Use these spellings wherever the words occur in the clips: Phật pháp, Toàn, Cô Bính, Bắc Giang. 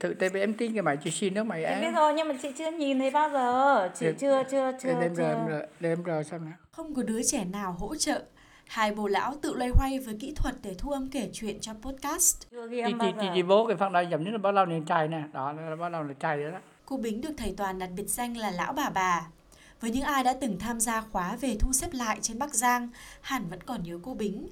thử, tại vì em tin cái máy chị xin đó mày em biết rồi, nhưng mà chị chưa nhìn thấy bao giờ, chị chưa Để em rờ xem nào. Không có đứa trẻ nào hỗ trợ, hai bố lão tự loay hoay với kỹ thuật để thu âm kể chuyện cho podcast. Chị bố cái phần này giống như là bao lâu liền chạy nè, đó là bao lâu là chạy nữa đó. Cô Bính được thầy Toàn đặt biệt danh là lão bà. Với những ai đã từng tham gia khóa về thu xếp lại trên Bắc Giang, hẳn vẫn còn nhớ cô Bính.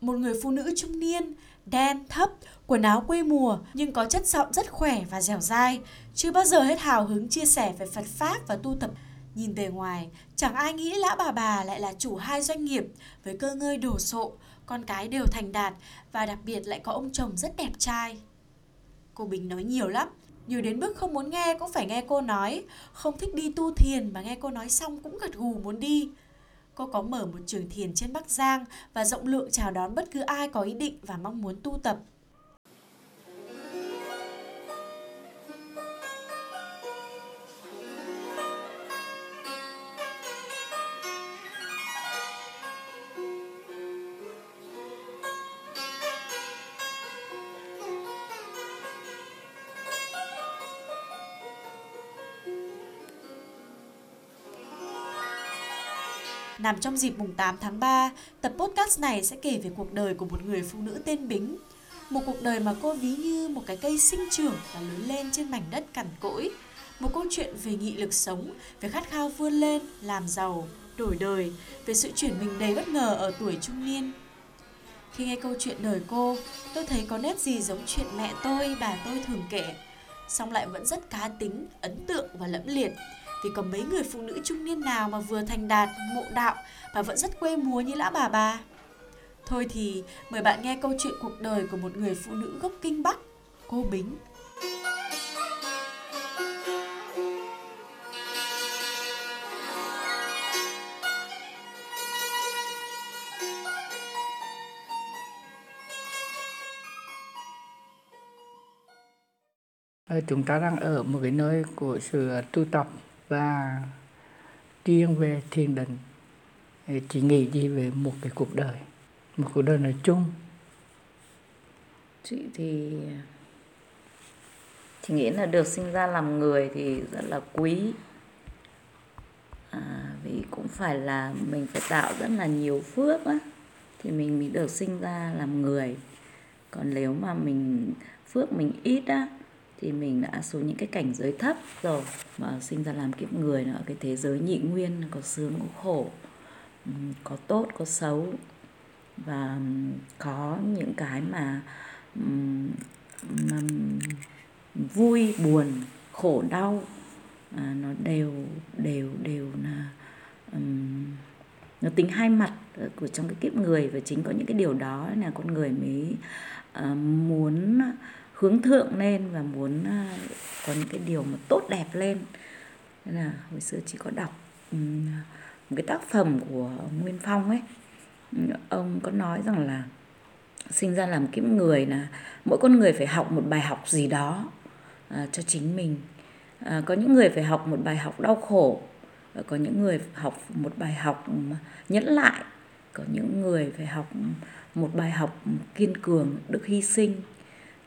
Một người phụ nữ trung niên, đen, thấp, quần áo quê mùa nhưng có chất giọng rất khỏe và dẻo dai, chưa bao giờ hết hào hứng chia sẻ về Phật pháp và tu tập. Nhìn bề ngoài, chẳng ai nghĩ lão bà lại là chủ hai doanh nghiệp với cơ ngơi đồ sộ, con cái đều thành đạt và đặc biệt lại có ông chồng rất đẹp trai. Cô Bính nói nhiều lắm, nhiều đến mức không muốn nghe cũng phải nghe cô nói, không thích đi tu thiền mà nghe cô nói xong cũng gật gù muốn đi. Cô có mở một trường thiền trên Bắc Giang và rộng lượng chào đón bất cứ ai có ý định và mong muốn tu tập. Nằm trong dịp mùng 8 tháng 3, tập podcast này sẽ kể về cuộc đời của một người phụ nữ tên Bính. Một cuộc đời mà cô ví như một cái cây sinh trưởng và lớn lên trên mảnh đất cằn cỗi. Một câu chuyện về nghị lực sống, về khát khao vươn lên, làm giàu, đổi đời, về sự chuyển mình đầy bất ngờ ở tuổi trung niên. Khi nghe câu chuyện đời cô, tôi thấy có nét gì giống chuyện mẹ tôi, bà tôi thường kể. Song lại vẫn rất cá tính, ấn tượng và lẫm liệt. Vì có mấy người phụ nữ trung niên nào mà vừa thành đạt, ngộ đạo và vẫn rất quê mùa như lão bà. Thôi thì mời bạn nghe câu chuyện cuộc đời của một người phụ nữ gốc Kinh Bắc, cô Bính. Chúng ta đang ở một cái nơi của sự tu tập và riêng về thiền định, chỉ nghĩ gì về một cái cuộc đời, một cuộc đời nói chung. Chị thì chị nghĩ là được sinh ra làm người thì rất là quý, vì cũng phải là mình phải tạo rất là nhiều phước á thì mình mới được sinh ra làm người. Còn nếu mà mình phước mình ít á thì mình đã xuống những cái cảnh giới thấp rồi, mà sinh ra làm kiếp người ở cái thế giới nhị nguyên, có sướng có khổ, có tốt có xấu, và có những cái mà vui buồn khổ đau, nó đều là nó tính hai mặt của trong cái kiếp người. Và chính có những cái điều đó là con người mới muốn hướng thượng lên và muốn có những cái điều mà tốt đẹp lên. Nên là hồi xưa chị có đọc một cái tác phẩm của Nguyên Phong ấy, ông có nói rằng là sinh ra làm kiếp người là mỗi con người phải học một bài học gì đó cho chính mình. Có những người phải học một bài học đau khổ, có những người học một bài học nhẫn lại, có những người phải học một bài học kiên cường, đức hy sinh.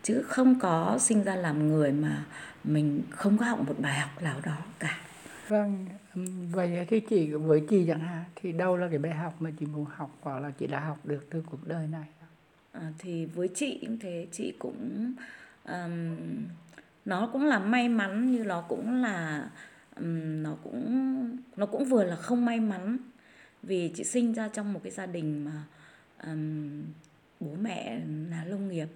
Chứ không có sinh ra làm người mà mình không có học một bài học nào đó cả. Vâng, vậy thì chị, với chị chẳng hạn, thì đâu là cái bài học mà chị muốn học hoặc là chị đã học được từ cuộc đời này? Thì với chị cũng thế, chị cũng nó cũng là may mắn, như nó cũng là nó cũng vừa là không may mắn. Vì chị sinh ra trong một cái gia đình mà bố mẹ là nông nghiệp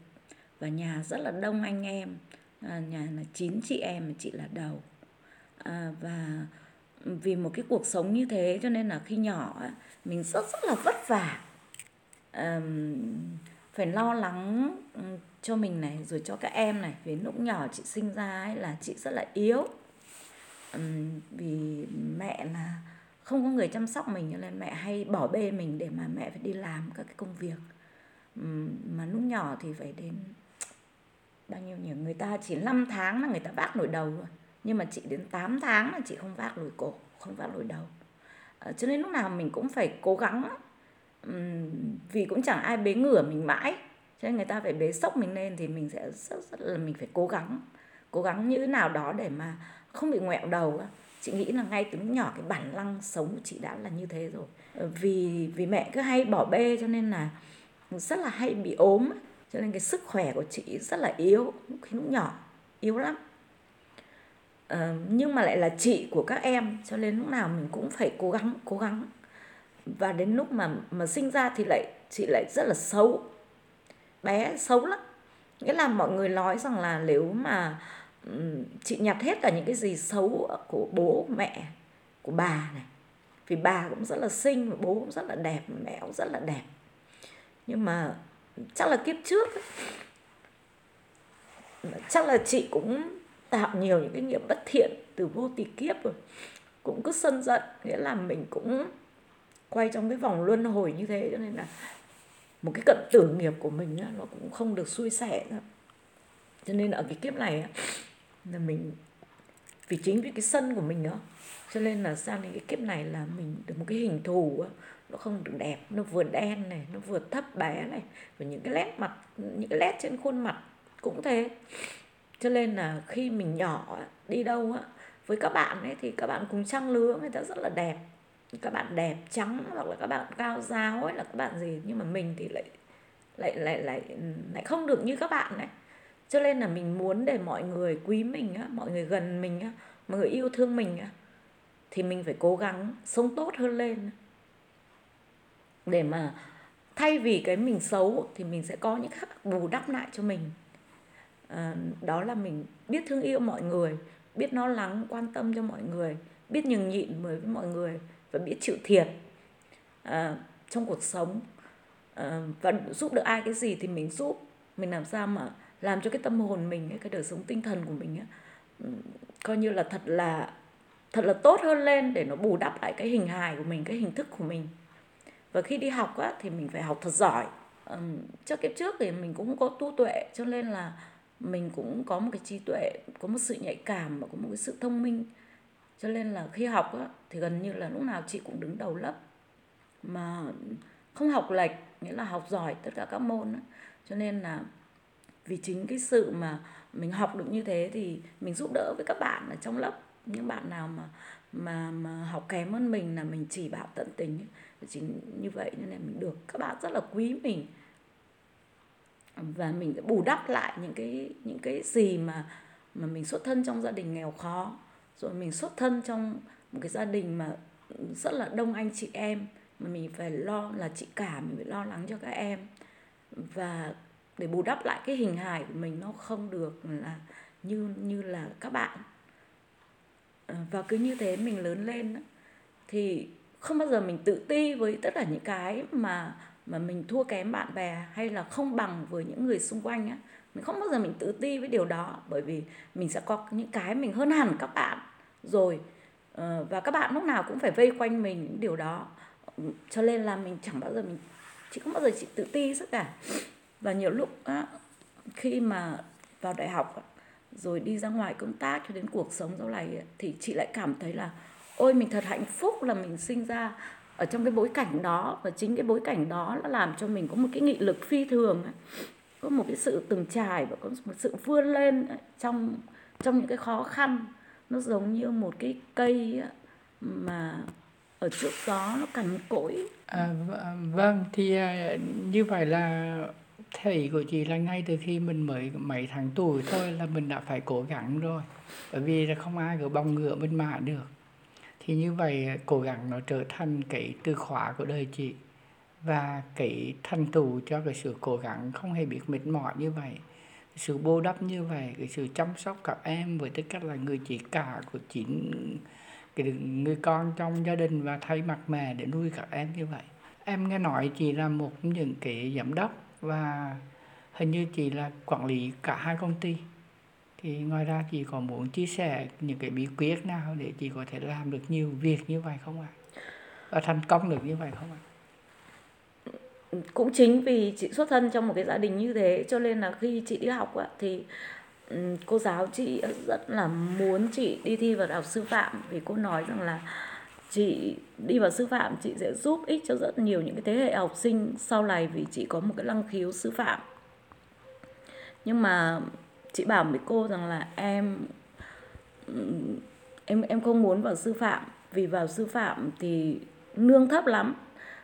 và nhà rất là đông anh em, nhà là 9 chị em mà chị là đầu. Và vì một cái cuộc sống như thế cho nên là khi nhỏ mình rất là vất vả, phải lo lắng cho mình này rồi cho các em này. Vì lúc nhỏ chị sinh ra ấy là chị rất là yếu, vì mẹ là không có người chăm sóc mình cho nên mẹ hay bỏ bê mình để mà mẹ phải đi làm các cái công việc. Mà lúc nhỏ thì phải đến bao nhiêu nhỉ? Người ta chỉ 5 tháng là người ta vác nổi đầu rồi, nhưng mà chị đến 8 tháng là chị không vác nổi cổ, không vác nổi đầu. Cho nên lúc nào mình cũng phải cố gắng, vì cũng chẳng ai bế ngửa mình mãi, cho nên người ta phải bế sốc mình lên thì mình sẽ rất là mình phải cố gắng. cố gắng như thế nào đó để mà không bị ngoẹo đầu. Chị nghĩ là ngay từ lúc nhỏ cái bản năng sống của chị đã là như thế rồi. Vì mẹ cứ hay bỏ bê cho nên là rất là hay bị ốm, cho nên cái sức khỏe của chị rất là yếu khi lúc nhỏ, yếu lắm. Nhưng mà lại là chị của các em, cho nên lúc nào mình cũng phải cố gắng. Và đến lúc mà sinh ra thì chị lại rất là xấu, bé xấu lắm. Nghĩa là mọi người nói rằng là nếu mà chị nhặt hết cả những cái gì xấu của bố mẹ, của bà này, vì bà cũng rất là xinh, bố cũng rất là đẹp, mẹ cũng rất là đẹp. Nhưng mà chắc là kiếp trước chắc là chị cũng tạo nhiều những cái nghiệp bất thiện từ vô tỳ kiếp rồi, cũng cứ sân giận, nghĩa là mình cũng quay trong cái vòng luân hồi như thế, cho nên là một cái cận tử nghiệp của mình nó cũng không được xuôi sẻ. Cho nên ở cái kiếp này là mình vì chính vì cái sân của mình đó, cho nên là sang đến cái kiếp này là mình được một cái hình thù nó không được đẹp, nó vừa đen này, nó vừa thấp bé này, và những cái nét mặt, những cái nét trên khuôn mặt cũng thế. Cho nên là khi mình nhỏ đi đâu với các bạn ấy thì các bạn cùng trang lứa người ta rất là đẹp, các bạn đẹp trắng hoặc là các bạn cao giáo ấy là các bạn gì, nhưng mà mình thì lại không được như các bạn ấy. Cho nên là mình muốn để mọi người quý mình á, mọi người gần mình á, mọi người yêu thương mình á, thì mình phải cố gắng sống tốt hơn lên. Để mà thay vì cái mình xấu thì mình sẽ có những khác bù đắp lại cho mình. Đó là mình biết thương yêu mọi người, biết lo lắng, quan tâm cho mọi người, biết nhường nhịn với mọi người và biết chịu thiệt trong cuộc sống. Và giúp được ai cái gì thì mình giúp. Mình làm sao mà làm cho cái tâm hồn mình, cái đời sống tinh thần của mình coi như là thật là tốt hơn lên, để nó bù đắp lại cái hình hài của mình, cái hình thức của mình. Và khi đi học thì mình phải học thật giỏi. Trước kiếp trước thì mình cũng có tu tuệ, cho nên là mình cũng có một cái trí tuệ, có một sự nhạy cảm và có một cái sự thông minh. Cho nên là khi học thì gần như là lúc nào chị cũng đứng đầu lớp, mà không học lệch, nghĩa là học giỏi tất cả các môn á. Cho nên là vì chính cái sự mà mình học được như thế thì mình giúp đỡ với các bạn ở trong lớp. Những bạn nào mà học kém hơn mình là mình chỉ bảo tận tình. Chính như vậy nên là mình được các bạn rất là quý mình. Và mình sẽ bù đắp lại những cái gì mà mình xuất thân trong gia đình nghèo khó. Rồi mình xuất thân trong một cái gia đình mà rất là đông anh chị em, mà mình phải lo là chị cả, mình phải lo lắng cho các em. Và để bù đắp lại cái hình hài của mình nó không được là như là các bạn. Và cứ như thế mình lớn lên thì không bao giờ mình tự ti với tất cả những cái mà mình thua kém bạn bè hay là không bằng với những người xung quanh á. Mình không bao giờ mình tự ti với điều đó, bởi vì mình sẽ có những cái mình hơn hẳn các bạn rồi. Và các bạn lúc nào cũng phải vây quanh mình những điều đó, cho nên là mình chẳng bao giờ chị không bao giờ chị tự ti tất cả. Và nhiều lúc khi mà vào đại học rồi đi ra ngoài công tác cho đến cuộc sống sau này thì chị lại cảm thấy là ôi, mình thật hạnh phúc là mình sinh ra ở trong cái bối cảnh đó. Và chính cái bối cảnh đó nó làm cho mình có một cái nghị lực phi thường, có một cái sự từng trải và có một sự vươn lên trong những cái khó khăn. Nó giống như một cái cây mà ở trước đó nó cành cỗi. Vâng, thì như vậy là thầy của chị là ngay từ khi mình mới mấy tháng tuổi thôi là mình đã phải cố gắng rồi. Bởi vì là không ai cứ bong ngựa bên mạ được. Thì như vậy cố gắng nó trở thành cái từ khóa của đời chị và cái thành tựu cho cái sự cố gắng không hề biết mệt mỏi như vậy, cái sự bù đắp như vậy, cái sự chăm sóc các em với tư cách là người chị cả của chính cái người con trong gia đình và thay mặt mẹ để nuôi các em như vậy. Em nghe nói chị là một những cái giám đốc và hình như chị là quản lý cả hai công ty. Thì ngoài ra chị có muốn chia sẻ những cái bí quyết nào để chị có thể làm được nhiều việc như vậy không ạ? Và thành công được như vậy không ạ? Cũng chính vì chị xuất thân trong một cái gia đình như thế, cho nên là khi chị đi học thì cô giáo chị rất là muốn chị đi thi vào đại học sư phạm. Vì cô nói rằng là chị đi vào sư phạm chị sẽ giúp ích cho rất nhiều những cái thế hệ học sinh sau này, vì chị có một cái năng khiếu sư phạm. Nhưng mà chị bảo với cô rằng là em không muốn vào sư phạm, vì vào sư phạm thì lương thấp lắm,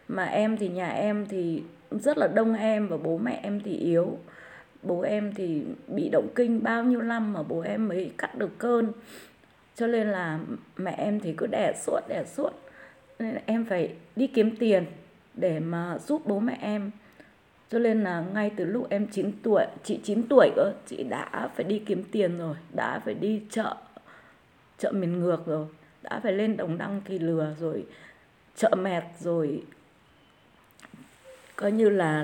mà em thì nhà em thì rất là đông em, và bố mẹ em thì yếu. Bố em thì bị động kinh bao nhiêu năm mà bố em mới cắt được cơn, cho nên là mẹ em thì cứ đẻ suốt. Nên là em phải đi kiếm tiền để mà giúp bố mẹ em. Cho nên là ngay từ lúc em 9 tuổi, chị 9 tuổi cơ, chị đã phải đi kiếm tiền rồi, đã phải đi chợ miền ngược rồi, đã phải lên Đồng Đăng Kỳ Lừa rồi, chợ Mẹt rồi, coi như là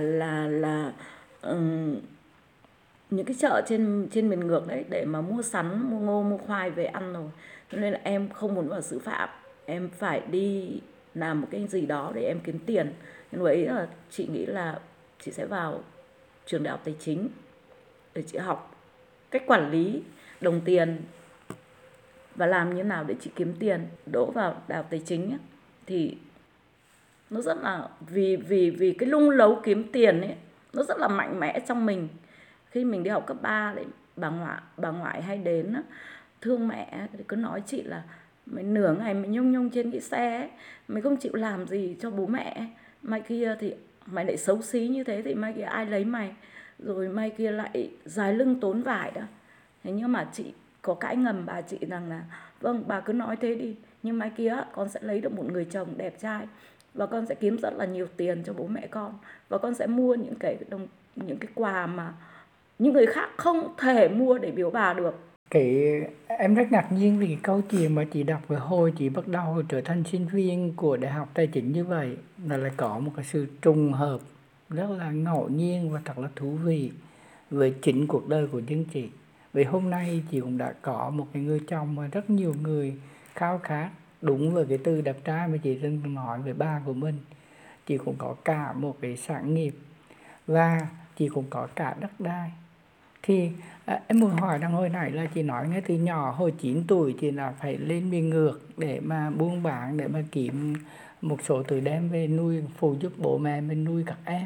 những cái chợ trên miền ngược đấy để mà mua sắn, mua ngô, mua khoai về ăn rồi. Cho nên là em không muốn vào sư phạm, em phải đi làm một cái gì đó để em kiếm tiền. Nên lúc ấy là chị nghĩ là chị sẽ vào trường đại học tài chính để chị học cách quản lý đồng tiền và làm như nào để chị kiếm tiền. Đỗ vào đại học tài chính ấy, thì nó rất là vì cái lung lấu kiếm tiền ấy nó rất là mạnh mẽ trong mình. Khi mình đi học cấp 3 đấy, bà ngoại hay đến thương mẹ thì cứ nói chị là mày nửa ngày mày nhông trên cái xe ấy, mày không chịu làm gì cho bố mẹ, mai kia thì mày lại xấu xí như thế thì mai kia ai lấy mày, rồi mai kia lại dài lưng tốn vải đó. Thế nhưng mà chị có cãi ngầm bà chị rằng là vâng, bà cứ nói thế đi, nhưng mai kia con sẽ lấy được một người chồng đẹp trai và con sẽ kiếm rất là nhiều tiền cho bố mẹ con, và con sẽ mua những cái quà mà những người khác không thể mua để biếu bà được. Em rất ngạc nhiên vì câu chuyện mà chị đọc về hồi chị bắt đầu trở thành sinh viên của Đại học Tài chính như vậy, là lại có một cái sự trùng hợp rất là ngẫu nhiên và thật là thú vị về chính cuộc đời của chính chị. Vì hôm nay chị cũng đã có một cái người chồng mà rất nhiều người khao khát, đúng với cái từ đẹp trai mà chị từng nói về ba của mình. Chị cũng có cả một cái sản nghiệp và chị cũng có cả đất đai. Thì em muốn hỏi rằng hồi nãy là chị nói ngay từ nhỏ, hồi 9 tuổi chị là phải lên miền ngược để mà buôn bán, để mà kiếm một số từ đem về nuôi, phụ giúp bố mẹ mình nuôi các em.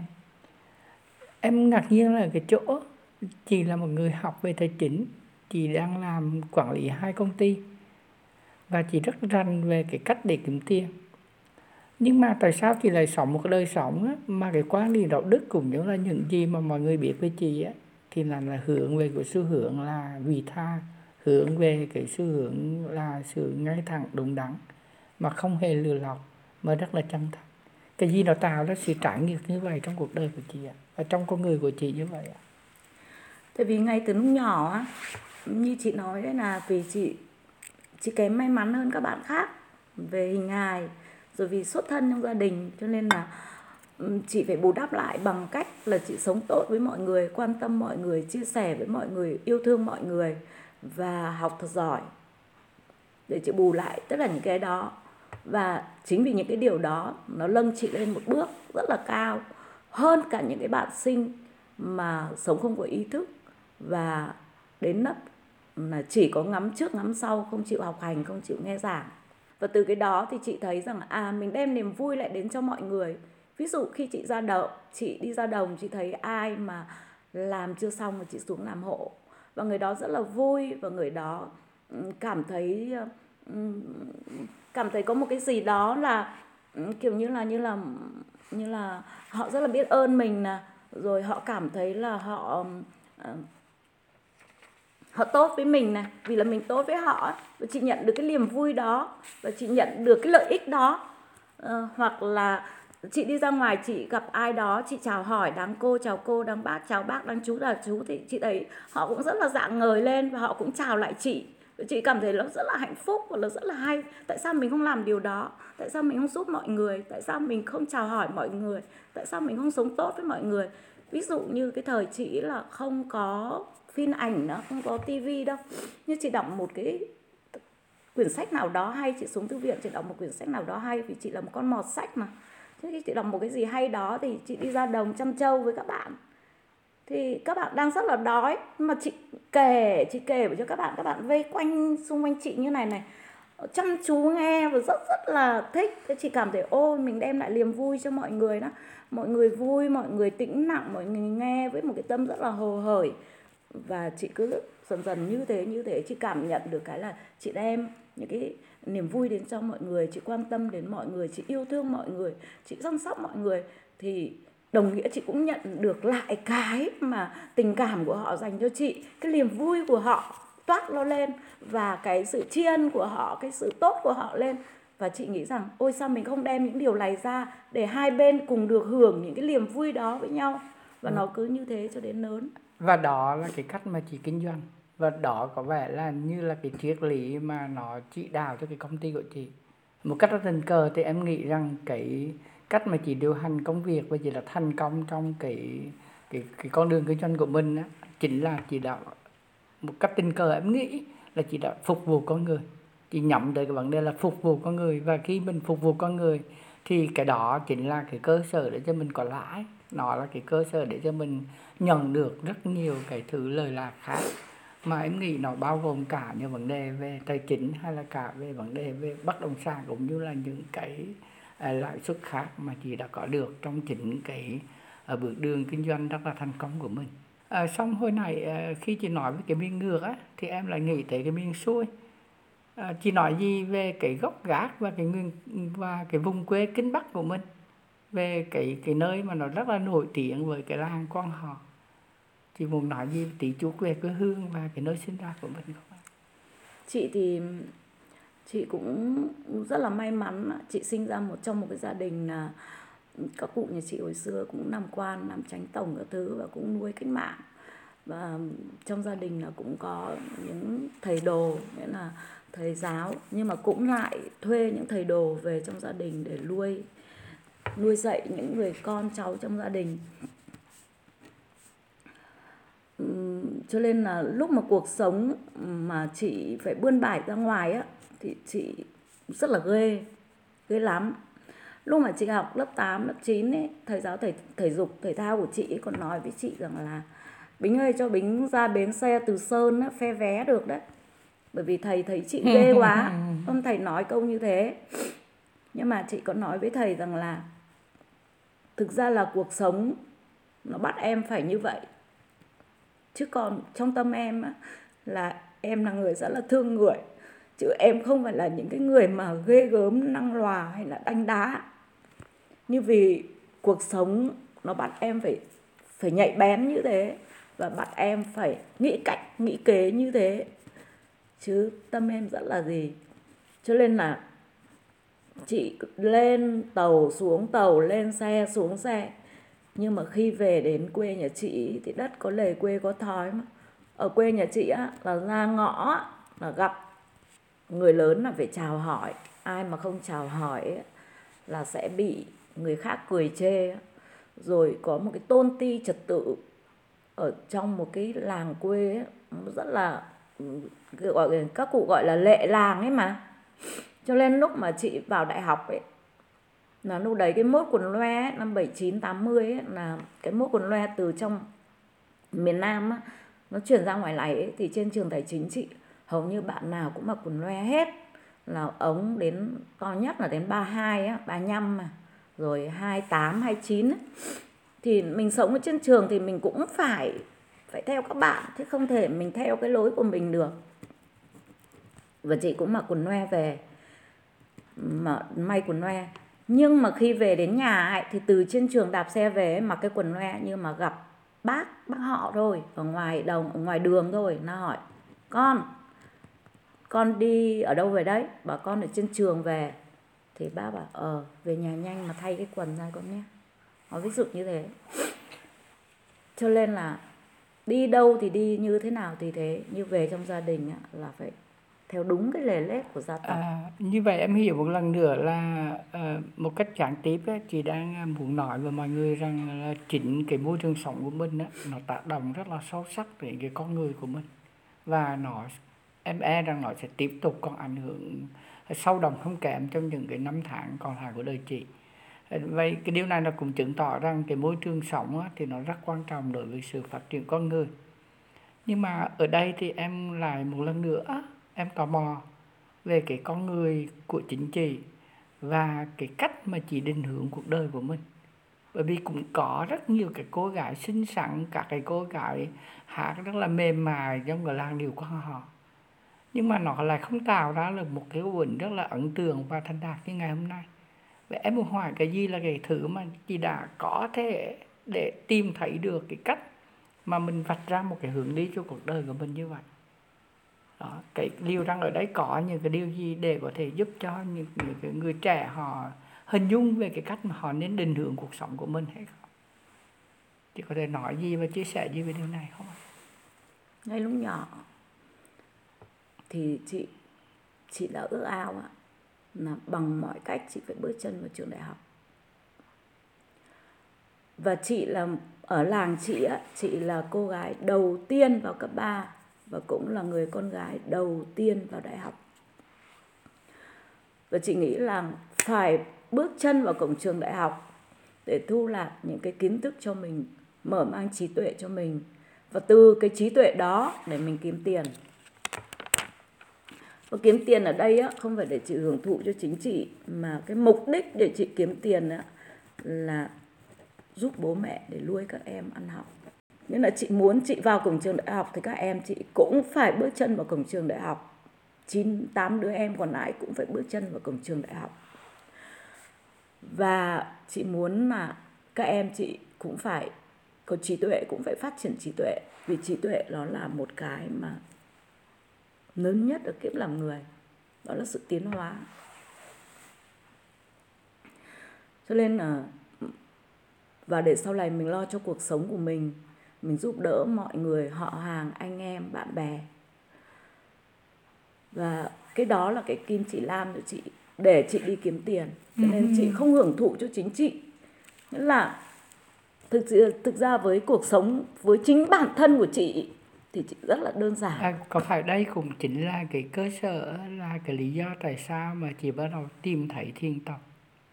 Em ngạc nhiên là cái chỗ chị là một người học về tài chính, chị đang làm quản lý 2 công ty và chị rất rành về cái cách để kiếm tiền. Nhưng mà tại sao chị lại sống một cái đời sống á, mà cái quan điểm đạo đức cũng như là những gì mà mọi người biết về chị á, thì là hướng về cái xu hướng là vị tha, hướng về cái xu hướng là sự ngay thẳng đúng đắn mà không hề lừa lọc, mà rất là chân thật. Cái gì nó tạo ra sự trải nghiệm như vậy trong cuộc đời của chị ạ, và trong con người của chị như vậy ạ? Tại vì ngay từ lúc nhỏ á, như chị nói đấy, là vì chị kém may mắn hơn các bạn khác về hình hài, rồi vì xuất thân trong gia đình, cho nên là chị phải bù đắp lại bằng cách là chị sống tốt với mọi người, quan tâm mọi người, chia sẻ với mọi người, yêu thương mọi người và học thật giỏi để chị bù lại tất cả những cái đó. Và chính vì những cái điều đó nó nâng chị lên một bước rất là cao hơn cả những cái bạn sinh mà sống không có ý thức và đến nấp là chỉ có ngắm trước ngắm sau, không chịu học hành, không chịu nghe giảng. Và từ cái đó thì chị thấy rằng mình đem niềm vui lại đến cho mọi người. Ví dụ khi chị đi ra đồng, chị thấy ai mà làm chưa xong thì chị xuống làm hộ. Và người đó rất là vui và người đó cảm thấy có một cái gì đó là kiểu như là họ rất là biết ơn mình, rồi họ cảm thấy là họ tốt với mình này, vì là mình tốt với họ. Và chị nhận được cái niềm vui đó và chị nhận được cái lợi ích đó. Hoặc là chị đi ra ngoài, chị gặp ai đó, chị chào hỏi đáng cô, chào cô, đáng bác, chào bác, đáng chú, là chú, thì chị thấy họ cũng rất là rạng ngời lên và họ cũng chào lại chị. Chị cảm thấy nó rất là hạnh phúc và nó rất là hay. Tại sao mình không làm điều đó? Tại sao mình không giúp mọi người? Tại sao mình không chào hỏi mọi người? Tại sao mình không sống tốt với mọi người? Ví dụ như cái thời chị là không có phim ảnh nữa, không có tivi đâu. Nhưng chị đọc một cái quyển sách nào đó hay, chị xuống thư viện chị đọc một quyển sách nào đó hay, vì chị là một con mọt sách mà. Thế khi chị đọc một cái gì hay đó thì chị đi ra đồng chăn trâu với các bạn. Thì các bạn đang rất là đói, nhưng mà chị kể cho các bạn vây quanh xung quanh chị như này, chăm chú nghe và rất rất là thích. Thế chị cảm thấy ôi, mình đem lại niềm vui cho mọi người đó. Mọi người vui, mọi người tĩnh lặng, mọi người nghe với một cái tâm rất là hồ hởi. Và chị cứ dần dần như thế, chị cảm nhận được cái là chị đem những cái niềm vui đến cho mọi người, chị quan tâm đến mọi người, chị yêu thương mọi người, chị chăm sóc mọi người, thì đồng nghĩa chị cũng nhận được lại cái mà tình cảm của họ dành cho chị, cái niềm vui của họ toát nó lên và cái sự tri ân của họ, cái sự tốt của họ lên. Và chị nghĩ rằng ôi sao mình không đem những điều này ra để hai bên cùng được hưởng những cái niềm vui đó với nhau. Và nó cứ như thế cho đến lớn. Và đó là cái cách mà chị kinh doanh. Và đó có vẻ là như là cái triết lý mà nó chỉ đạo cho cái công ty của chị. Một cách rất tình cờ thì em nghĩ rằng cái cách mà chị điều hành công việc và chị là thành công trong cái con đường kinh doanh của mình á, chính là chị đã, một cách tình cờ em nghĩ là chị đã phục vụ con người. Chị nhắm tới cái vấn đề là phục vụ con người, và khi mình phục vụ con người thì cái đó chính là cái cơ sở để cho mình có lãi. Nó là cái cơ sở để cho mình nhận được rất nhiều cái thứ lời lạc khác, mà em nghĩ nó bao gồm cả những vấn đề về tài chính hay là cả về vấn đề về bất động sản, cũng như là những cái lãi suất khác mà chị đã có được trong chính cái bước đường kinh doanh rất là thành công của mình. Xong hồi này khi chị nói về cái miền ngược á, thì em lại nghĩ tới cái miền xuôi. Chị nói gì về cái gốc gác và cái vùng quê Kinh Bắc của mình, về cái nơi mà nó rất là nổi tiếng với cái làng quan họ. Chị muốn nói gì tí chút về quê hương và cái nơi sinh ra của mình không ạ? Chị thì chị cũng rất là may mắn, chị sinh ra trong một cái gia đình là các cụ nhà chị hồi xưa cũng làm quan, làm chánh tổng các thứ, và cũng nuôi cách mạng. Và trong gia đình là cũng có những thầy đồ, nghĩa là thầy giáo, nhưng mà cũng lại thuê những thầy đồ về trong gia đình để nuôi dạy những người con cháu trong gia đình. Cho nên là lúc mà cuộc sống mà chị phải bươn bải ra ngoài á, thì chị rất là ghê lắm. Lúc mà chị học lớp 8, lớp 9 ấy, thầy giáo thể dục thể thao của chị còn nói với chị rằng là Bính ơi, cho Bính ra bến xe Từ Sơn á, phe vé được đấy. Bởi vì thầy thấy chị ghê quá. Ông thầy nói câu như thế. Nhưng mà chị có nói với thầy rằng là thực ra là cuộc sống nó bắt em phải như vậy, chứ còn trong tâm em á, là em là người rất là thương người, chứ em không phải là những cái người mà ghê gớm, năng lòa hay là đánh đá. Như vì cuộc sống nó bắt em phải nhạy bén như thế, và bắt em phải nghĩ cách, nghĩ kế như thế, chứ tâm em rất là gì. Cho nên là chị lên tàu, xuống tàu, lên xe, xuống xe. Nhưng mà khi về đến quê nhà chị thì đất có lề quê có thói mà. Ở quê nhà chị á, là ra ngõ là gặp người lớn là phải chào hỏi. Ai mà không chào hỏi ấy, là sẽ bị người khác cười chê. Rồi có một cái tôn ti trật tự ở trong một cái làng quê ấy, rất là các cụ gọi là lệ làng ấy mà. Cho nên lúc mà chị vào đại học ấy, là lúc đấy cái mốt quần loe ấy, năm 79-80 ấy, là cái mốt quần loe từ trong miền Nam ấy, nó chuyển ra ngoài này ấy, thì trên trường tài chính chị hầu như bạn nào cũng mặc quần loe hết, là ống đến to nhất là đến 32 á, 35 mà, rồi 28, 29 ấy. Thì mình sống ở trên trường thì mình cũng phải theo các bạn, chứ không thể mình theo cái lối của mình được. Và chị cũng mặc quần loe về, mà may quần loe. Nhưng mà khi về đến nhà ấy, thì từ trên trường đạp xe về ấy, mặc cái quần loe, nhưng mà gặp bác họ thôi, ở ngoài đường thôi, nó hỏi con đi ở đâu về đấy? Bảo con ở trên trường về. Thì bác bảo về nhà nhanh mà thay cái quần ra con nhé. Nó ví dụ như thế. Cho nên là đi đâu thì đi, như thế nào thì thế, như về trong gia đình là phải theo đúng cái lề lết của gia tộc. Như vậy em hiểu một lần nữa là một cách gián tiếp ấy, chị đang muốn nói với mọi người rằng là chính cái môi trường sống của mình ấy, nó tác động rất là sâu sắc đến cái con người của mình, và em rằng nó sẽ tiếp tục còn ảnh hưởng sâu đậm không kém trong những cái năm tháng còn lại của đời chị. Vậy cái điều này nó cũng chứng tỏ rằng cái môi trường sống ấy, thì nó rất quan trọng đối với sự phát triển con người. Nhưng mà ở đây thì em lại một lần nữa em tò mò về cái con người của chính chị và cái cách mà chị định hướng cuộc đời của mình. Bởi vì cũng có rất nhiều cái cô gái xinh xắn, các cái cô gái hát rất là mềm mại trong cái làn điệu của họ, nhưng mà nó lại không tạo ra được một cái vần rất là ấn tượng và thành đạt như ngày hôm nay. Vậy em muốn hỏi cái gì là cái thứ mà chị đã có thể để tìm thấy được cái cách mà mình vạch ra một cái hướng đi cho cuộc đời của mình như vậy. Đó, cái điều rằng ở đấy có những cái điều gì để có thể giúp cho những cái người trẻ họ hình dung về cái cách mà họ nên định hướng cuộc sống của mình hay không? Chị có thể nói gì và chia sẻ gì về điều này không ạ? Ngay lúc nhỏ thì chị đã ước ao ạ, là bằng mọi cách chị phải bước chân vào trường đại học. Và chị là ở làng chị á, chị là cô gái đầu tiên vào cấp 3 và cũng là người con gái đầu tiên vào đại học. Và chị nghĩ là phải bước chân vào cổng trường đại học để thu nạp những cái kiến thức cho mình, mở mang trí tuệ cho mình, và từ cái trí tuệ đó để mình kiếm tiền. Và kiếm tiền ở đây á, không phải để chị hưởng thụ cho chính chị, mà cái mục đích để chị kiếm tiền á, là giúp bố mẹ để nuôi các em ăn học. Nên là chị muốn chị vào cổng trường đại học thì các em chị cũng phải bước chân vào cổng trường đại học. 8 đứa em còn lại cũng phải bước chân vào cổng trường đại học. Và chị muốn mà các em chị cũng phải có trí tuệ, cũng phải phát triển trí tuệ. Vì trí tuệ nó là một cái mà lớn nhất ở kiếp làm người. Đó là sự tiến hóa. Cho nên là và để sau này mình lo cho cuộc sống của mình giúp đỡ mọi người, họ hàng, anh em, bạn bè. Và cái đó là cái kim chỉ nam của chị để chị đi kiếm tiền. Cho nên chị không hưởng thụ cho chính chị. Nghĩa là thực ra với cuộc sống, với chính bản thân của chị thì chị rất là đơn giản. Có phải đây cũng chính là cái cơ sở, là cái lý do tại sao mà chị bắt đầu tìm thấy thiền tộc?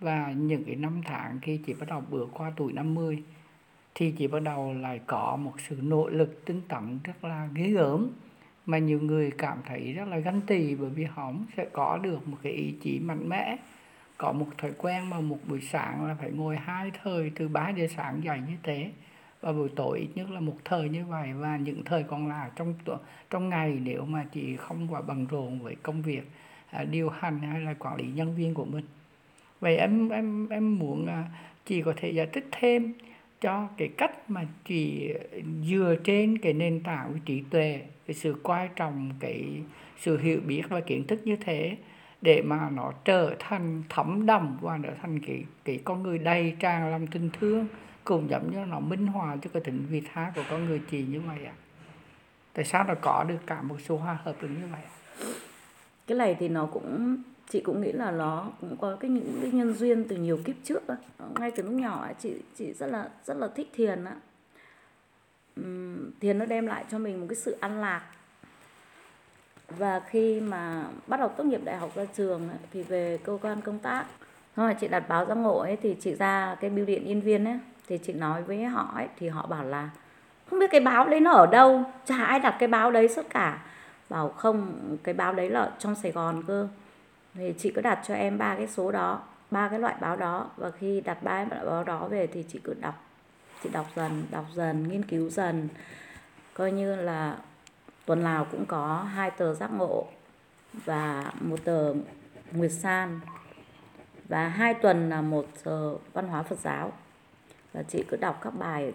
Và những cái năm tháng khi chị bắt đầu bước qua tuổi 50 thì chị bắt đầu lại có một sự nỗ lực tinh tấn rất là ghê gớm, mà nhiều người cảm thấy rất là ganh tị, bởi vì họ sẽ có được một cái ý chí mạnh mẽ, có một thói quen mà một buổi sáng là phải ngồi 2 thời, từ 3 giờ sáng dậy như thế, và buổi tối ít nhất là 1 thời như vậy, và những thời còn lại trong ngày nếu mà chị không quá bận rộn với công việc điều hành hay là quản lý nhân viên của mình. Vậy em muốn chị có thể giải thích thêm cho cái cách mà chị dựa trên cái nền tảng của trí tuệ, cái sự quan trọng, cái sự hiểu biết và kiến thức như thế để mà nó trở thành thấm đậm và trở thành cái con người đầy tràn lòng tình thương, cùng giống như nó minh họa cho cái tính vị tha của con người chị như vậy ạ. Tại sao nó có được cả một số hòa hợp được như vậy ạ? Cái này thì nó cũng, chị cũng nghĩ là nó cũng có những cái nhân duyên từ nhiều kiếp trước. Ngay từ lúc nhỏ chị rất là thích thiền. Thiền nó đem lại cho mình một cái sự an lạc. Và khi mà bắt đầu tốt nghiệp đại học ra trường thì về cơ quan công tác, rồi chị đặt báo giác ngộ ấy, thì chị ra cái bưu điện Yên Viên ấy, thì chị nói với họ ấy, thì họ bảo là không biết cái báo đấy nó ở đâu, chả ai đặt cái báo đấy suốt cả. Bảo không, cái báo đấy là trong Sài Gòn cơ. Thì chị cứ đặt cho em 3 cái số đó, 3 cái loại báo đó. Và khi đặt 3 cái loại báo đó về thì chị cứ đọc. Chị đọc dần, nghiên cứu dần. Coi như là tuần nào cũng có 2 tờ giác ngộ và 1 tờ Nguyệt San, và 2 tuần là 1 tờ văn hóa Phật giáo. Và chị cứ đọc các bài ở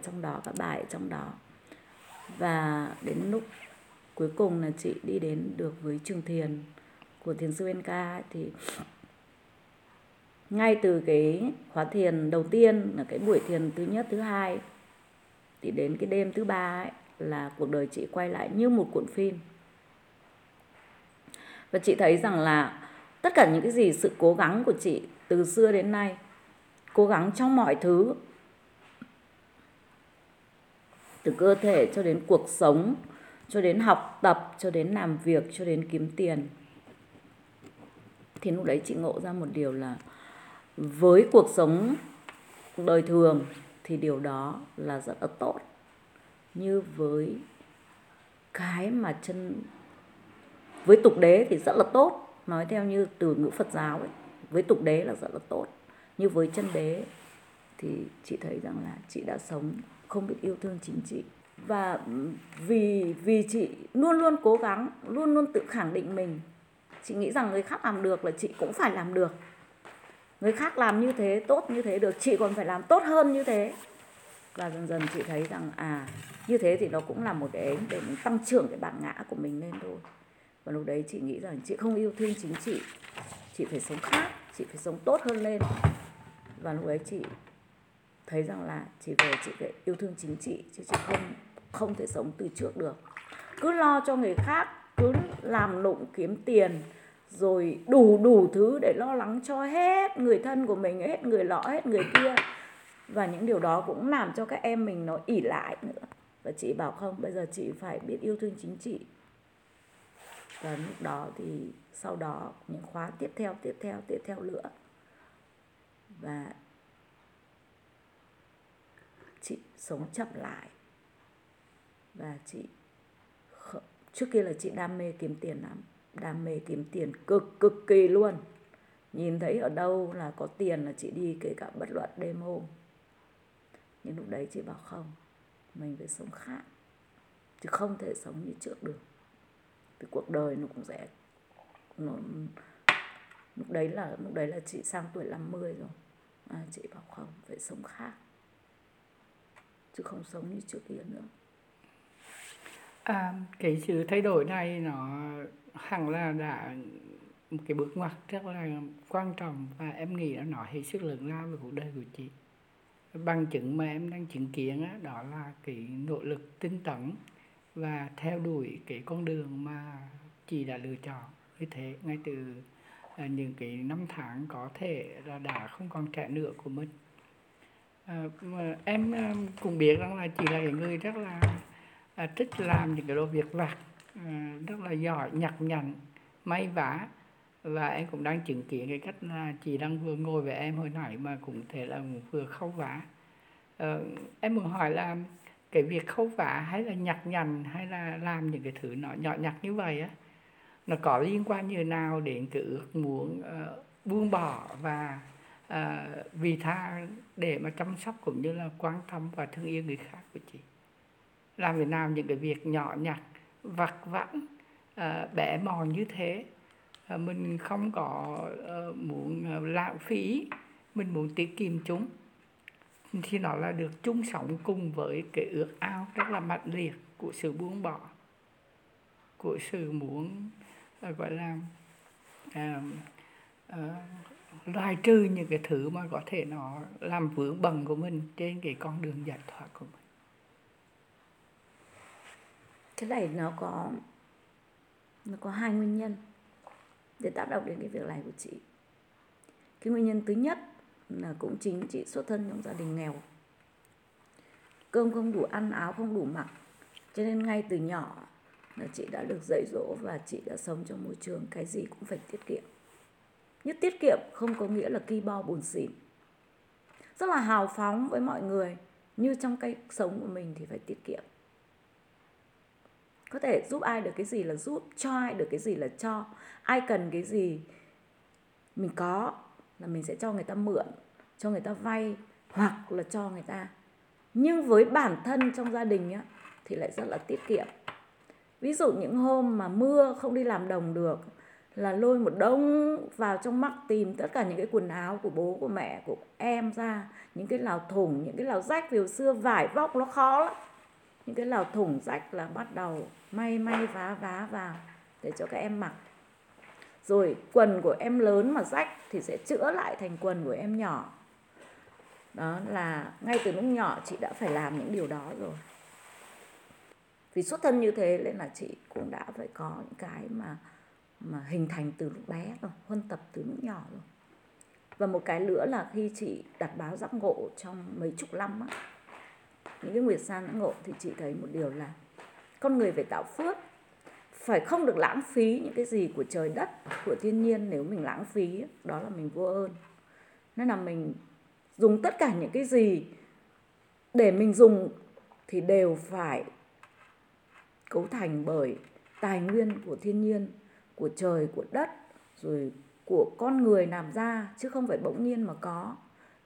trong đó, Và đến lúc cuối cùng là chị đi đến được với trường thiền của thiền sư NK. Thì ngay từ cái khóa thiền đầu tiên, là cái buổi thiền thứ nhất, thứ hai, thì đến cái đêm thứ ba ấy, là cuộc đời chị quay lại như một cuộn phim. Và chị thấy rằng là tất cả những cái gì, sự cố gắng của chị từ xưa đến nay, cố gắng trong mọi thứ, từ cơ thể cho đến cuộc sống, cho đến học tập, cho đến làm việc, cho đến kiếm tiền, thì lúc đấy chị ngộ ra một điều là với cuộc sống đời thường thì điều đó là rất là tốt. Như với cái mà với tục đế thì rất là tốt. Nói theo như từ ngữ Phật giáo ấy, với tục đế là rất là tốt. Như với chân đế thì chị thấy rằng là chị đã sống không biết yêu thương chính chị. Và vì chị luôn luôn cố gắng, luôn luôn tự khẳng định mình, chị nghĩ rằng người khác làm được là chị cũng phải làm được. Người khác làm như thế, tốt như thế được, chị còn phải làm tốt hơn như thế. Và dần dần chị thấy rằng như thế thì nó cũng là một cái để mình tăng trưởng cái bản ngã của mình lên thôi. Và lúc đấy chị nghĩ rằng chị không yêu thương chính chị phải sống khác, chị phải sống tốt hơn lên. Và lúc đấy chị thấy rằng là chị về chị phải yêu thương chính chị, chứ chị không thể sống từ trước được. Cứ lo cho người khác, cứ làm lụng kiếm tiền, rồi đủ thứ để lo lắng cho hết người thân của mình, hết người lọ, hết người kia. Và những điều đó cũng làm cho các em mình nó ỷ lại nữa. Và chị bảo không, bây giờ chị phải biết yêu thương chính chị. Và lúc đó thì sau đó những khóa tiếp theo nữa. Và chị sống chậm lại. Và chị trước kia là chị đam mê kiếm tiền lắm, đam mê kiếm tiền cực kỳ luôn. Nhìn thấy ở đâu là có tiền là chị đi, kể cả bất luận đêm hôm. Nhưng lúc đấy chị bảo không, mình phải sống khác, chứ không thể sống như trước được. Vì cuộc đời nó cũng sẽ lúc đấy là chị sang tuổi 50 rồi. Chị bảo không, phải sống khác, chứ không sống như trước kia nữa. Cái sự thay đổi này nó hẳn là đã một cái bước ngoặt rất là quan trọng, và em nghĩ là nó hết sức lớn lao về cuộc đời của chị. Bằng chứng mà em đang chứng kiến đó là cái nỗ lực tinh tấn và theo đuổi cái con đường mà chị đã lựa chọn. Như thế ngay từ những cái năm tháng có thể là đã không còn trẻ nữa của mình. Em cũng biết rằng là chị là người rất là thích làm những cái đồ việc vặt, rất là giỏi, nhặt nhạnh, may vá. Và em cũng đang chứng kiến cái cách là chị đang vừa ngồi với em hồi nãy mà cũng thể là vừa khâu vá. Em muốn hỏi là cái việc khâu vá hay là nhặt nhằn hay là làm những cái thứ nó nhỏ nhặt như vậy á, nó có liên quan như nào đến cái ước muốn buông bỏ và vị tha để mà chăm sóc cũng như là quan tâm và thương yêu người khác của chị? Làm Việt Nam những cái việc nhỏ nhặt, vặt vãnh, bẻ mòn như thế, mình không có muốn lãng phí, mình muốn tiết kiệm chúng, thì nó là được chung sống cùng với cái ước ao rất là mạnh liệt của sự buông bỏ, của sự muốn gọi là loại trừ những cái thứ mà có thể nó làm vướng bận của mình trên cái con đường giải thoát của mình. Cái này nó có hai nguyên nhân để tác động đến cái việc này của chị. Cái nguyên nhân thứ nhất là cũng chính chị xuất thân trong gia đình nghèo, cơm không đủ ăn, áo không đủ mặc, cho nên ngay từ nhỏ là chị đã được dạy dỗ và chị đã sống trong môi trường cái gì cũng phải tiết kiệm. Nhưng tiết kiệm không có nghĩa là ki bo bủn xỉn, rất là hào phóng với mọi người, như trong cái sống của mình thì phải tiết kiệm. Có thể giúp ai được cái gì là giúp, cho ai được cái gì là cho. Ai cần cái gì mình có là mình sẽ cho người ta mượn, cho người ta vay hoặc là cho người ta. Nhưng với bản thân trong gia đình á, thì lại rất là tiết kiệm. Ví dụ những hôm mà mưa không đi làm đồng được là lôi một đống vào trong mắc tìm tất cả những cái quần áo của bố, của mẹ, của em ra. Những cái lào thủng, những cái lào rách, vì hồi xưa vải vóc nó khó lắm. Những cái lào thủng rách là bắt đầu may vá vào để cho các em mặc. Rồi quần của em lớn mà rách thì sẽ chữa lại thành quần của em nhỏ. Đó là ngay từ lúc nhỏ chị đã phải làm những điều đó rồi. Vì xuất thân như thế nên là chị cũng đã phải có những cái mà hình thành từ lúc bé rồi, huân tập từ lúc nhỏ rồi. Và một cái nữa là khi chị đặt báo giác ngộ trong mấy chục năm á, những cái nguyệt san ngã ngộ, thì chị thấy một điều là con người phải tạo phước, phải không được lãng phí những cái gì của trời đất, của thiên nhiên. Nếu mình lãng phí, đó là mình vô ơn. Nên là mình dùng tất cả những cái gì để mình dùng thì đều phải cấu thành bởi tài nguyên của thiên nhiên, của trời, của đất, rồi của con người làm ra, chứ không phải bỗng nhiên mà có.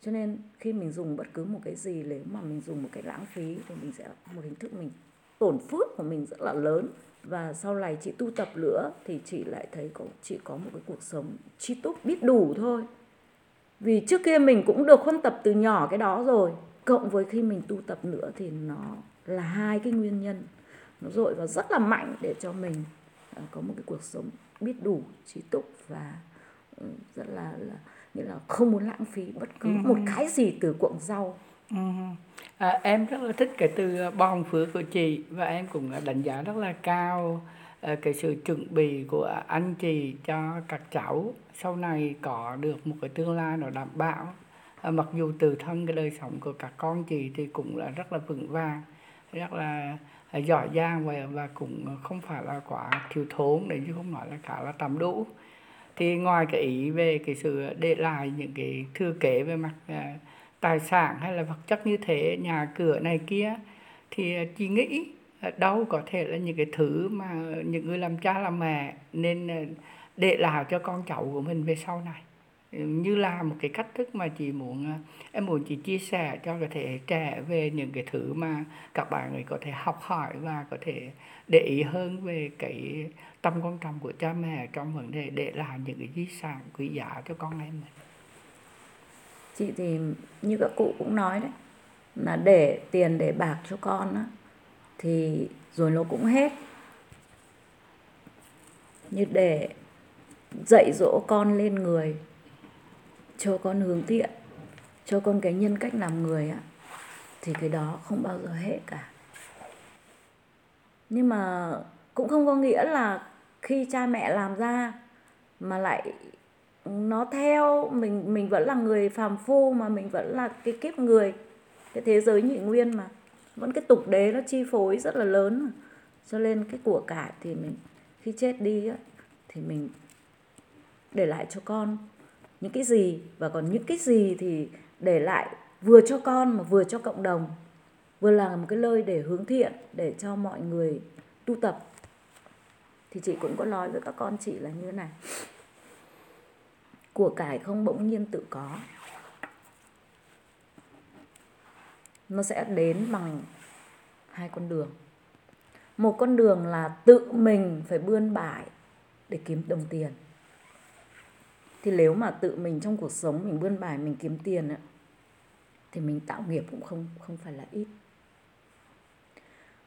Cho nên khi mình dùng bất cứ một cái gì, nếu mà mình dùng một cái lãng phí thì mình sẽ một hình thức mình tổn phước của mình rất là lớn. Và sau này chị tu tập nữa thì chị lại thấy chị có một cái cuộc sống tri túc, biết đủ thôi. Vì trước kia mình cũng được huân tập từ nhỏ cái đó rồi, cộng với khi mình tu tập nữa thì nó là hai cái nguyên nhân nó dội vào rất là mạnh để cho mình có một cái cuộc sống biết đủ, tri túc và rất là nghĩa là không muốn lãng phí bất cứ một cái gì từ cuộn rau. Em rất là thích cái từ bòn phước của chị, và em cũng đánh giá rất là cao cái sự chuẩn bị của anh chị cho các cháu sau này có được một cái tương lai nó đảm bảo. Mặc dù từ thân cái đời sống của các con chị thì cũng là rất là vững vàng, rất là giỏi giang và cũng không phải là quá thiếu thốn để chứ không nói là khá là tầm đủ. Thì ngoài cái ý về cái sự để lại những cái thừa kế về mặt tài sản hay là vật chất như thế, nhà cửa này kia, thì chị nghĩ đâu có thể là những cái thứ mà những người làm cha làm mẹ nên để lại cho con cháu của mình về sau này, như là một cái cách thức mà em muốn chị chia sẻ cho cái thế hệ trẻ về những cái thứ mà các bạn ấy có thể học hỏi và có thể để ý hơn về cái tâm quan trọng của cha mẹ trong vấn đề để lại những cái di sản quý giá cho con em mình. Chị thì như các cụ cũng nói đấy, là để tiền để bạc cho con á thì rồi nó cũng hết. Như để dạy dỗ con lên người, cho con hướng thiện, cho con cái nhân cách làm người á, thì cái đó không bao giờ hết cả. Nhưng mà cũng không có nghĩa là khi cha mẹ làm ra mà lại nó theo mình vẫn là người phàm phu, mà mình vẫn là cái kiếp người, cái thế giới nhị nguyên mà vẫn cái tục đế nó chi phối rất là lớn mà. Cho nên cái của cải thì mình khi chết đi á thì mình để lại cho con những cái gì, và còn những cái gì thì để lại vừa cho con mà vừa cho cộng đồng, vừa là một cái nơi để hướng thiện, để cho mọi người tu tập. Thì chị cũng có nói với các con chị là như thế này: của cải không bỗng nhiên tự có, nó sẽ đến bằng hai con đường. Một con đường là tự mình phải bươn bải để kiếm đồng tiền. Thì nếu mà tự mình trong cuộc sống mình bươn bải, mình kiếm tiền ấy, thì mình tạo nghiệp cũng không phải là ít.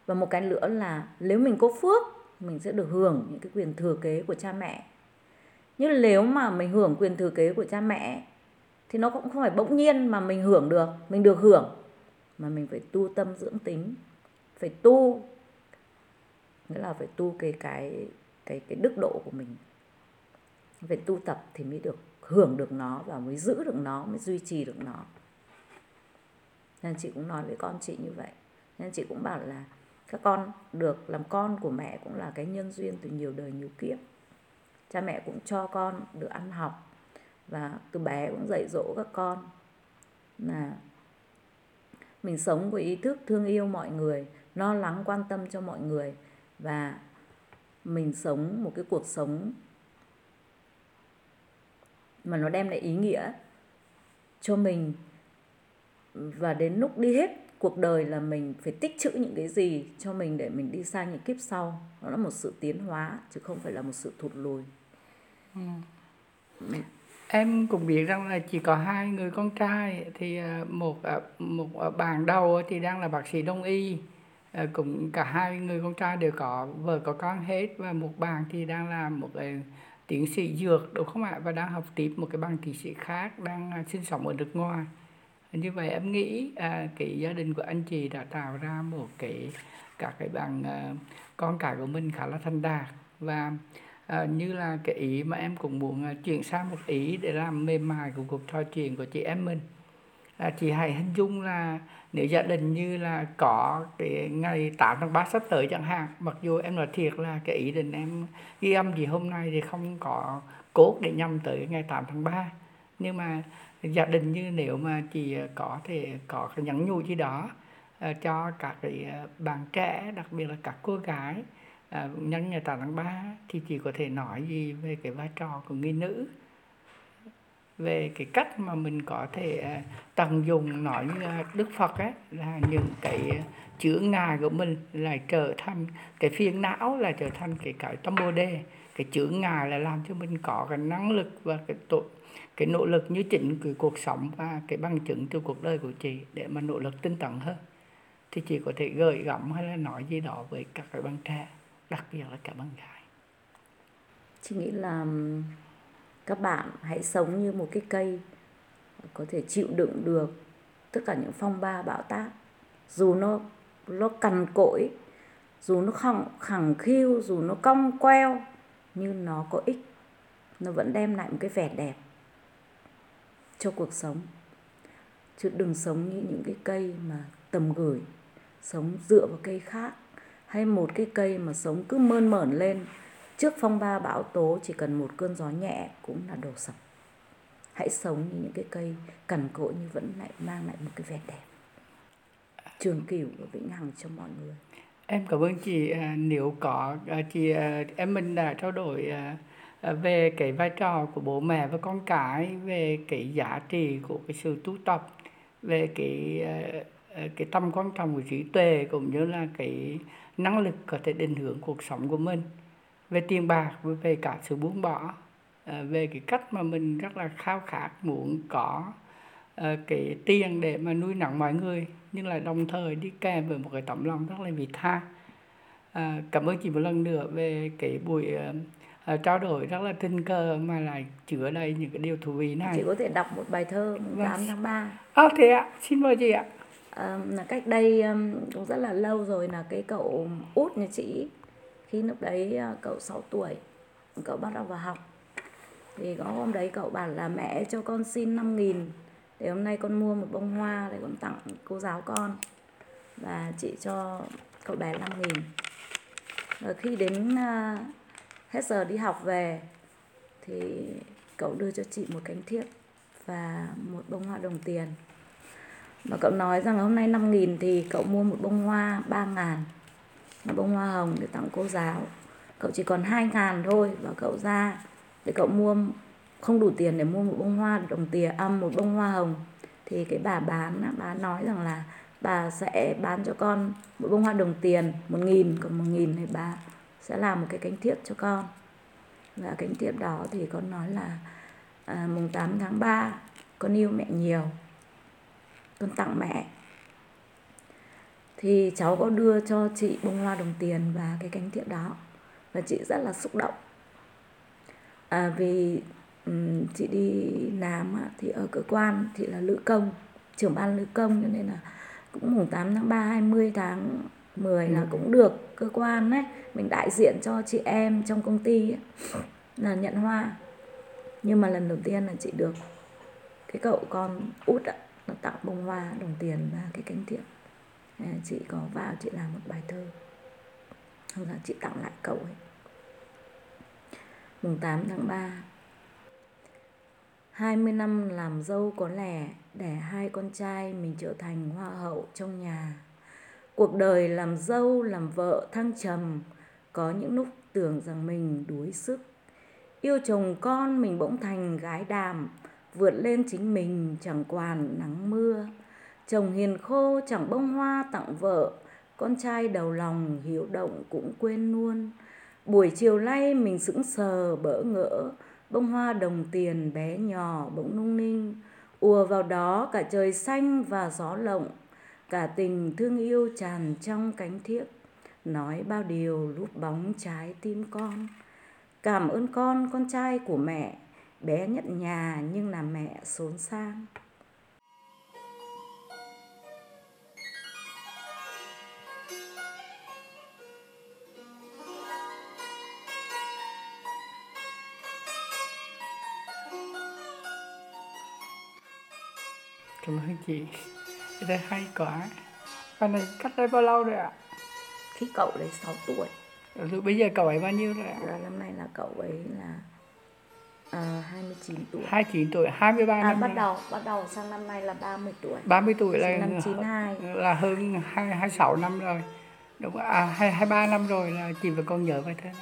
Và một cái nữa là nếu mình có phước, mình sẽ được hưởng những cái quyền thừa kế của cha mẹ. Nhưng nếu mà mình hưởng quyền thừa kế của cha mẹ thì nó cũng không phải bỗng nhiên mà mình hưởng được, mình được hưởng, mà mình phải tu tâm dưỡng tính, phải tu, nghĩa là phải tu cái đức độ của mình, phải tu tập thì mới được hưởng được nó và mới giữ được nó, mới duy trì được nó. Nên chị cũng nói với con chị như vậy. Nên chị cũng bảo là các con được làm con của mẹ cũng là cái nhân duyên từ nhiều đời nhiều kiếp. Cha mẹ cũng cho con được ăn học, và từ bé cũng dạy dỗ các con là mình sống với ý thức thương yêu mọi người, lo lắng quan tâm cho mọi người, và mình sống một cái cuộc sống mà nó đem lại ý nghĩa cho mình. Và đến lúc đi hết cuộc đời là mình phải tích trữ những cái gì cho mình để mình đi sang những kiếp sau. Nó là một sự tiến hóa chứ không phải là một sự thụt lùi. Em cũng biết rằng là chỉ có 2 người con trai, thì một bạn đầu thì đang là bác sĩ đông y, cũng cả 2 người con trai đều có vợ có con hết, và một bạn thì đang là một tiến sĩ dược, đúng không ạ, và đang học tiếp một cái bằng tiến sĩ khác, đang sinh sống ở nước ngoài. Như vậy em nghĩ cái gia đình của anh chị đã tạo ra một các cái bạn con cái của mình khá là thành đạt. Và như là cái ý mà em cũng muốn chuyển sang một ý để làm mềm mại của cuộc trò chuyện của chị em mình. Chị hãy hình dung là nếu gia đình như là có cái ngày 8 tháng 3 sắp tới chẳng hạn, mặc dù em nói thiệt là cái ý định em ghi âm gì hôm nay thì không có cốt để nhằm tới ngày 8 tháng 3. Nhưng mà gia đình như nếu mà chị có thể có cái nhắn nhủ gì đó cho các cái bạn trẻ, đặc biệt là các cô gái nhân ngày 8 tháng 3, thì chị có thể nói gì về cái vai trò của người nữ? về cái cách mà mình có thể tận dụng nói Đức Phật ấy, là những cái chướng ngại của mình là trở thành cái phiền não, là trở thành cái tâm bồ đề. Cái chướng ngại là làm cho mình có cái năng lực và cái nỗ lực như chính của cuộc sống và cái bằng chứng từ cuộc đời của chị để mà nỗ lực tinh tấn hơn. Thì chị có thể gợi gắm hay là nói gì đó với các cái bạn trẻ, đặc biệt là các bạn gái. Chị nghĩ là các bạn hãy sống như một cái cây có thể chịu đựng được tất cả những phong ba bão táp. Dù nó cằn cỗi, dù nó khẳng khiu, dù nó cong queo, nhưng nó có ích. Nó vẫn đem lại một cái vẻ đẹp cho cuộc sống. Chứ đừng sống như những cái cây mà tầm gửi, sống dựa vào cây khác. Hay một cái cây mà sống cứ mơn mởn lên trước phong ba bão tố, chỉ cần một cơn gió nhẹ cũng là đổ sập. Hãy sống như những cái cây cằn cỗi nhưng vẫn lại mang lại một cái vẻ đẹp trường cửu và vĩnh hằng cho mọi người. Em cảm ơn chị. Nếu có chị em mình đã trao đổi về cái vai trò của bố mẹ và con cái, về cái giá trị của cái sự tu tập, về cái tầm quan trọng của trí tuệ cũng như là cái năng lực có thể định hướng cuộc sống của mình, về tiền bạc, về cả sự buông bỏ, về cái cách mà mình rất là khao khát muốn có cái tiền để mà nuôi nấng mọi người, nhưng là đồng thời đi kèm với một cái tấm lòng rất là vị tha. Cảm ơn chị một lần nữa về cái buổi trao đổi rất là tình cờ mà lại chứa đầy những cái điều thú vị này. Chị có thể đọc một bài thơ 8 tháng 3. Thế ạ, xin mời chị ạ. Cách đây cũng rất là lâu rồi, là cái cậu út nhà chị, khi lúc đấy cậu 6 tuổi, cậu bắt đầu vào học. Thì có hôm đấy cậu bảo là mẹ cho con xin 5.000 để hôm nay con mua một bông hoa để con tặng cô giáo con. Và chị cho cậu bé 5.000. Rồi khi đến hết giờ đi học về thì cậu đưa cho chị một cánh thiệp và một bông hoa đồng tiền. Mà cậu nói rằng hôm nay 5.000 thì cậu mua một bông hoa 3.000, một bông hoa hồng để tặng cô giáo. Cậu chỉ còn 2.000 thôi và cậu ra để cậu mua, không đủ tiền để mua một bông hoa đồng tiền, một bông hoa hồng. Thì cái bà bán nói rằng là bà sẽ bán cho con một bông hoa đồng tiền 1.000, còn 1.000 thì bà sẽ làm một cái cánh thiệp cho con. Và cánh thiệp đó thì con nói là mùng 8 tháng 3 con yêu mẹ nhiều, con tặng mẹ. Thì cháu có đưa cho chị bông hoa đồng tiền và cái cánh thiệp đó. Và chị rất là xúc động. Vì chị đi làm thì ở cơ quan, chị là nữ công, trưởng ban nữ công, cho nên là cũng mùng 8 tháng 3, 20 tháng 10 là cũng được cơ quan ấy, mình đại diện cho chị em trong công ty ấy, là nhận hoa. Nhưng mà lần đầu tiên là chị được cái cậu con út ấy, nó tặng bông hoa đồng tiền và cái cánh thiệp. Chị có vào chị làm một bài thơ, không là chị tặng lại cậu ấy. Mùng 8 tháng 3. 20 năm làm dâu có lẻ, đẻ hai con trai mình trở thành hoa hậu trong nhà. Cuộc đời làm dâu làm vợ thăng trầm, có những lúc tưởng rằng mình đuối sức. Yêu chồng con mình bỗng thành gái đàm, vượt lên chính mình chẳng quản nắng mưa. Chồng hiền khô chẳng bông hoa tặng vợ, con trai đầu lòng hiểu động cũng quên luôn. Buổi chiều nay mình sững sờ bỡ ngỡ, bông hoa đồng tiền bé nhỏ bỗng nung ninh, ùa vào đó cả trời xanh và gió lộng, cả tình thương yêu tràn trong cánh thiếp, nói bao điều núp bóng trái tim con. Cảm ơn con trai của mẹ, bé nhất nhà nhưng làm mẹ xốn sang. Cảm ơn chị, cái này hay quá. Cái này cách đây bao lâu rồi ạ? Khi cậu đấy 6 tuổi. Rồi bây giờ cậu ấy bao nhiêu rồi ạ? Rồi năm nay là cậu ấy là 29 tuổi. 29 tuổi, 23 năm. Bắt đầu sang năm nay là 30 tuổi. 30 tuổi là năm 92. Là hơn 26 năm rồi. Đúng 23 năm rồi là chị vừa còn nhớ vậy thôi.